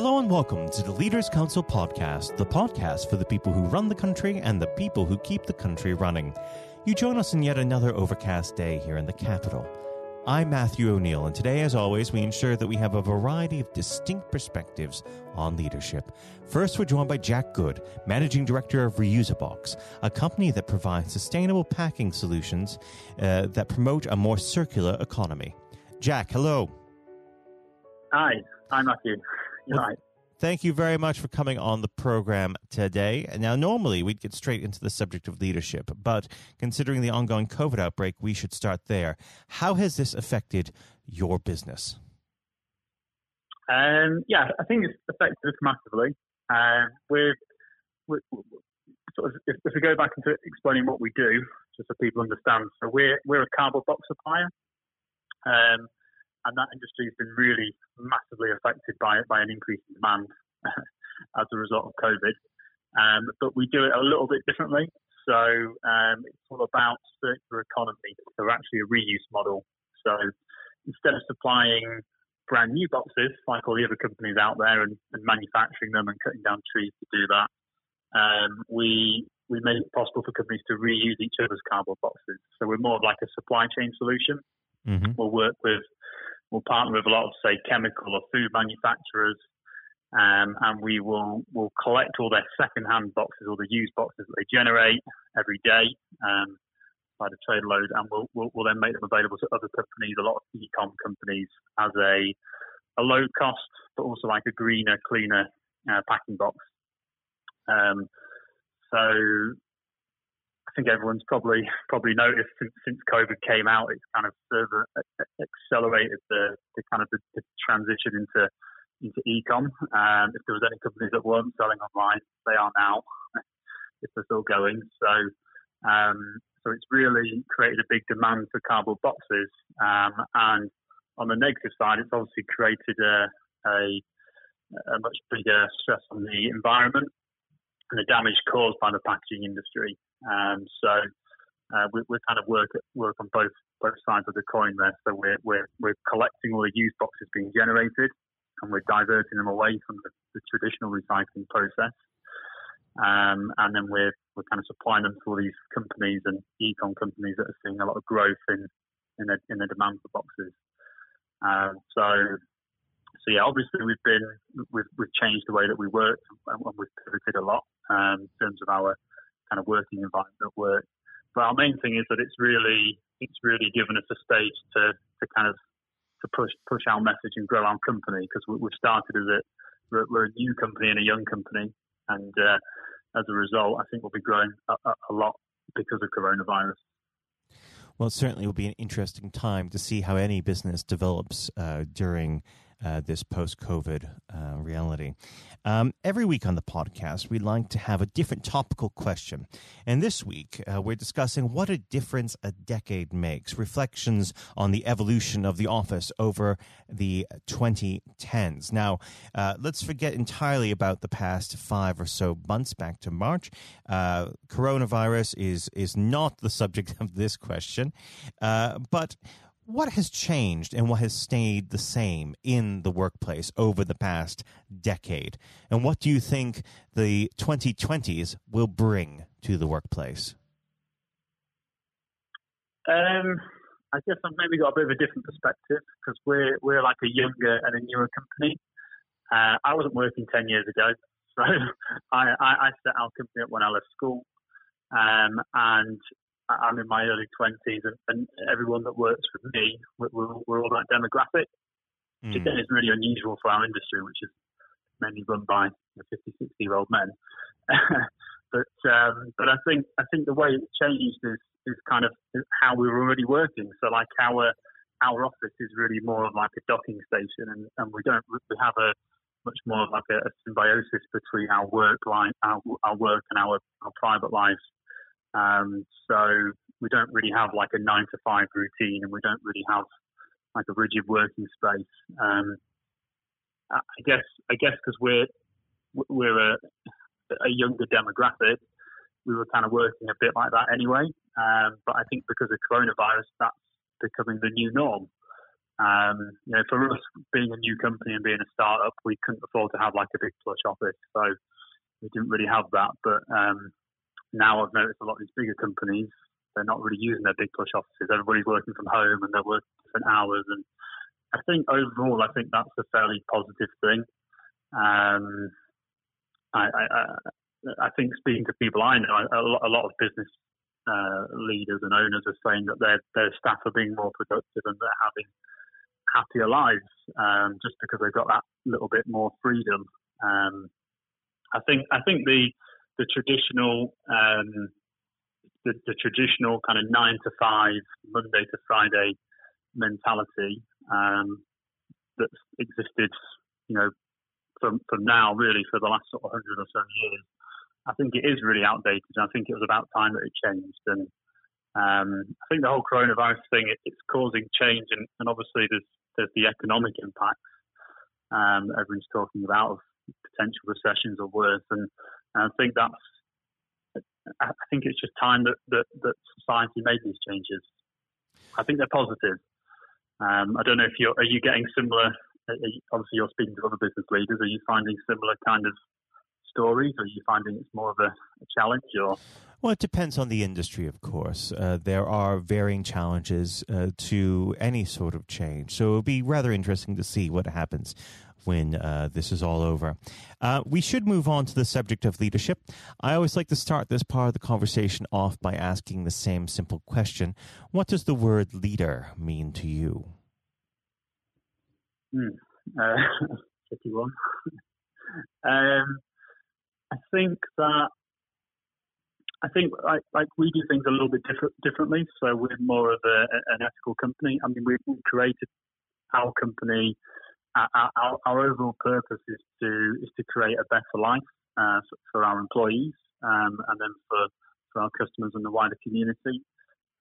Hello and welcome to the Leaders Council podcast, the podcast for the people who run the country and the people who keep the country running. You join us in yet another overcast day here in the capital. I'm Matthew O'Neill, and today, as always, we ensure that we have a variety of distinct perspectives on leadership. First, we're joined by Jack Good, Managing Director of Reuseabox, a company that provides sustainable packing solutions that promote a more circular economy. Jack, hello. Hi, I'm Matthew. Well, thank you very much for coming on the program today. Now, normally we'd get straight into the subject of leadership, but considering the ongoing COVID outbreak, we should start there. How has this affected your business? I think it's affected us massively. If we go back into explaining what we do, just so people understand, so we're a cardboard box supplier. And that industry has been really massively affected by an increase in demand as a result of COVID. But we do it a little bit differently. So it's all about circular economy. So actually a reuse model. So instead of supplying brand new boxes, like all the other companies out there, and manufacturing them and cutting down trees to do that, we make it possible for companies to reuse each other's cardboard boxes. So we're more of like a supply chain solution. Mm-hmm. We'll partner with a lot of, say, chemical or food manufacturers, and we'll collect all their second-hand boxes, all the used boxes that they generate every day by the trade load, and we'll then make them available to other companies, a lot of e-com companies, as a low cost, but also like a greener, cleaner packing box. So I think everyone's probably noticed since COVID came out, it's kind of further accelerated the transition into e-com. If there was any companies that weren't selling online, they are now, if they're still going. So it's really created a big demand for cardboard boxes. And on the negative side, it's obviously created a much bigger stress on the environment and the damage caused by the packaging industry. So we kind of work on both sides of the coin there. So we're collecting all the used boxes being generated, and we're diverting them away from the traditional recycling process. And then we're kind of supplying them to all these companies and e-com companies that are seeing a lot of growth in the demand for boxes. Obviously we've changed the way that we work, and we've pivoted a lot in terms of our kind of working environment at work, but our main thing is that it's really given us a stage to push our message and grow our company, because we've started as we're a new company and a young company, and as a result, I think we'll be growing a lot because of coronavirus. Well, it certainly will be an interesting time to see how any business develops during this post-COVID reality. Every week on the podcast, we like to have a different topical question. And this week, we're discussing what a difference a decade makes, reflections on the evolution of the office over the 2010s. Now, let's forget entirely about the past 5 or so months, back to March. Coronavirus is not the subject of this question, but what has changed and what has stayed the same in the workplace over the past decade? And what do you think the 2020s will bring to the workplace? I guess I've maybe got a bit of a different perspective, because we're like a younger and a newer company. I wasn't working 10 years ago, so I set our company up when I left school, and I'm in my early 20s, and everyone that works with me, we're all that demographic. Again, it's really unusual for our industry, which is mainly run by 50, 60-year-old men. But I think the way it's changed is kind of how we were already working. So like our office is really more of like a docking station, and we have a much more of like a symbiosis between our work life, our work and our private lives. So we don't really have like a 9-to-5 routine, and we don't really have like a rigid working space. I guess because we're a younger demographic, we were kind of working a bit like that anyway. But I think because of coronavirus, that's becoming the new norm. For us, being a new company and being a startup, we couldn't afford to have like a big plush office, so we didn't really have that. But now I've noticed a lot of these bigger companies, they're not really using their big plush offices. Everybody's working from home and they're working different hours. And I think overall, I think that's a fairly positive thing. I think speaking to people I know, a lot of business leaders and owners are saying that their staff are being more productive and they're having happier lives just because they've got that little bit more freedom. I think the traditional the traditional kind of 9 to 5 Monday to Friday mentality that's existed, from now really for the last sort of 100 or so years, I think it is really outdated, and I think it was about time that it changed. And I think the whole coronavirus thing, it's causing change, and obviously there's the economic impacts everyone's talking about of potential recessions or worse, and I think I think it's just time that society made these changes. I think they're positive. I don't know if are you getting similar? Obviously, you're speaking to other business leaders. Are you finding similar kind of stories, or are you finding it's more of a challenge? Or well, it depends on the industry, of course. There are varying challenges to any sort of change, so it'll be rather interesting to see what happens when this is all over. We should move on to the subject of leadership. I always like to start this part of the conversation off by asking the same simple question. What does the word leader mean to you? Tricky one. I think we do things a little bit differently. So we're more of an ethical company. I mean, we created our company. Our overall purpose is to create a better life for our employees and then for our customers and the wider community.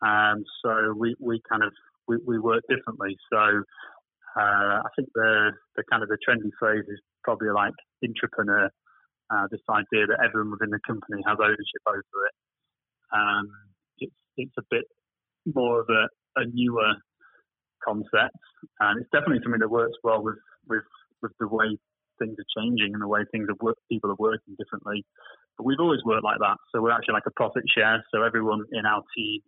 So we work differently. So I think the kind of the trendy phrase is probably like intrapreneur. This idea that everyone within the company has ownership over it. It's a bit more of a newer concept, and it's definitely something that works well with the way things are changing and the way people are working differently. But we've always worked like that, so we're actually like a profit share. So everyone in our team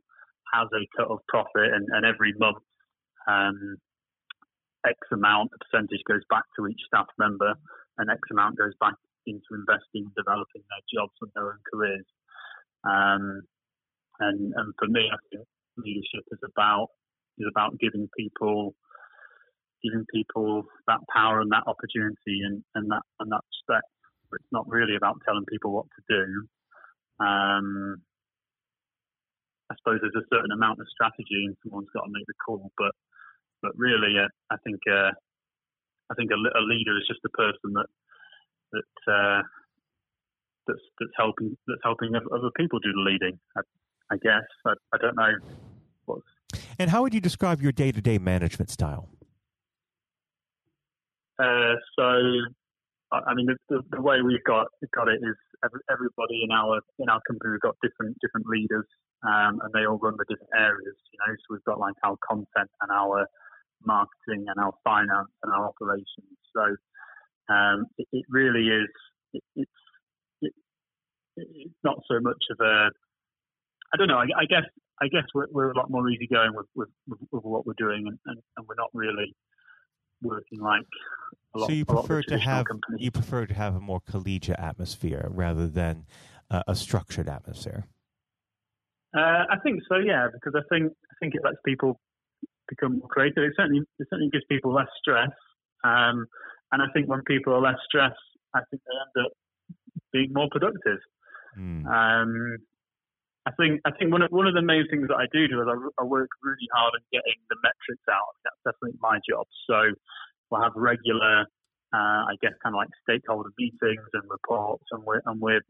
has a cut of profit, and every month, X amount, a percentage goes back to each staff member, and X amount goes back into investing and developing their jobs and their own careers. And for me, I think leadership is about giving people that power and that opportunity and that respect. But it's not really about telling people what to do. I suppose there's a certain amount of strategy and someone's got to make the call, but really, I think a leader is just a person that's helping other people do the leading. I guess I don't know. And how would you describe your day-to-day management style? The way we've got it is everybody in our company, we've got different leaders, and they all run the different areas. So we've got like our content and our marketing and our finance and our operations. So. It really is. It's not so much of a. I don't know. I guess we're a lot more easygoing with what we're doing, and we're not really working like a lot. So you prefer to have a more collegiate atmosphere rather than a structured atmosphere. I think so. Yeah, because I think it lets people become more creative. It certainly gives people less stress. And I think when people are less stressed, I think they end up being more productive. Mm. I think one of the main things that I do is I work really hard at getting the metrics out. That's definitely my job. So we'll have regular, kind of like stakeholder meetings and reports, and we're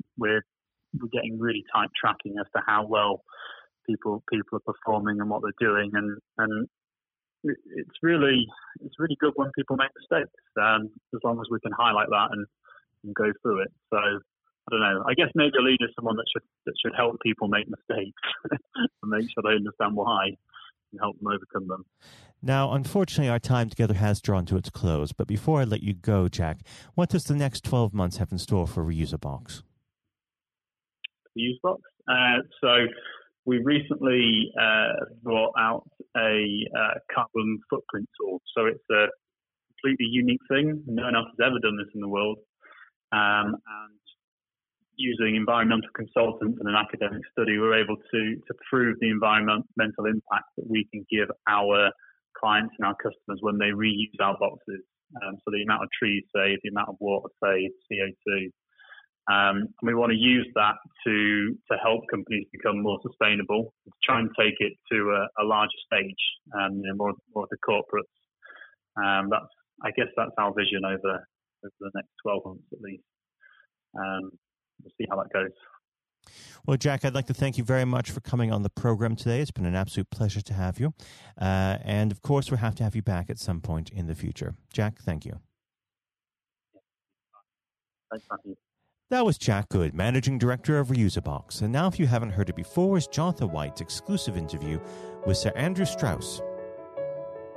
getting really tight tracking as to how well people are performing and what they're doing, and It's really good when people make mistakes, as long as we can highlight that and go through it. So I don't know. I guess maybe a leader is someone that should help people make mistakes and make sure they understand why and help them overcome them. Now, unfortunately, our time together has drawn to its close, but before I let you go, Jack, what does the next 12 months have in store for Reuseabox? Reuseabox? So we recently brought out a carbon footprint tool. So it's a completely unique thing. No one else has ever done this in the world. And using environmental consultants and an academic study, we're able to prove the environmental impact that we can give our clients and our customers when they reuse our boxes. So the amount of trees saved, the amount of water saved, CO2. And we want to use that to help companies become more sustainable, to try and take it to a larger stage, more of the corporates. That's our vision over the next 12 months at least. We'll see how that goes. Well, Jack, I'd like to thank you very much for coming on the program today. It's been an absolute pleasure to have you. And, of course, we'll have to have you back at some point in the future. Jack, thank you. Thanks, Matthew. That was Jack Good, Managing Director of Reuseabox. And now, if you haven't heard it before, is Jonathan White's exclusive interview with Sir Andrew Strauss.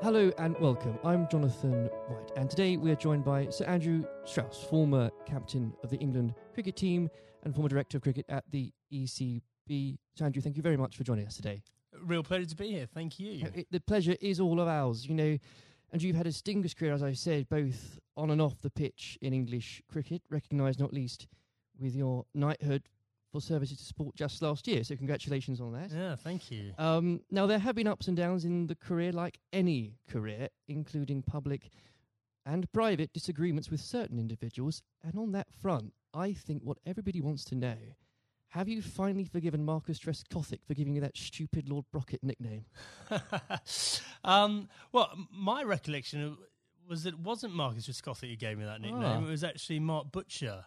Hello and welcome. I'm Jonathan White, and today we are joined by Sir Andrew Strauss, former captain of the England cricket team and former director of cricket at the ECB. Sir Andrew, thank you very much for joining us today. Real pleasure to be here. Thank you. The pleasure is all of ours. You know, Andrew, you've had a distinguished career, as I said, both on and off the pitch in English cricket, recognised not least with your knighthood for services to sport just last year, so congratulations on that. Yeah, thank you. Now, there have been ups and downs in the career, like any career, including public and private disagreements with certain individuals. And on that front, I think what everybody wants to know, have you finally forgiven Marcus Trescothick for giving you that stupid Lord Brocket nickname? Well, my recollection was that it wasn't Marcus Trescothick who gave me that nickname. It was actually Mark Butcher.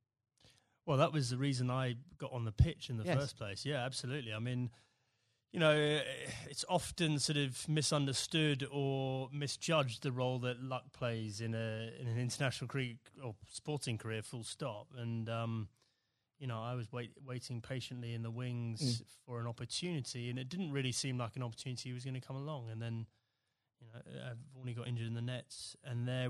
Well, that was the reason I got on the pitch in the first place. Yeah, absolutely. I mean, you know, it's often sort of misunderstood or misjudged the role that luck plays in an international career or sporting career, full stop. And, you know, I was waiting patiently in the wings for an opportunity, and it didn't really seem like an opportunity was going to come along. And then, you know, I've only got injured in the nets, and there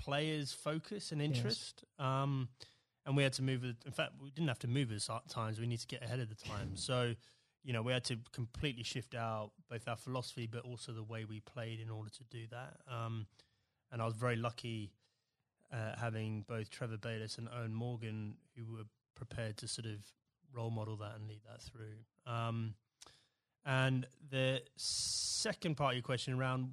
players' focus and interest. Yes. And we had to move. In fact, we didn't have to move at times. We need to get ahead of the time. So, you know, we had to completely shift out both our philosophy but also the way we played in order to do that. And I was very lucky having both Trevor Bayliss and Owen Morgan, who were prepared to sort of role model that and lead that through. And the second part of your question around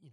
you know,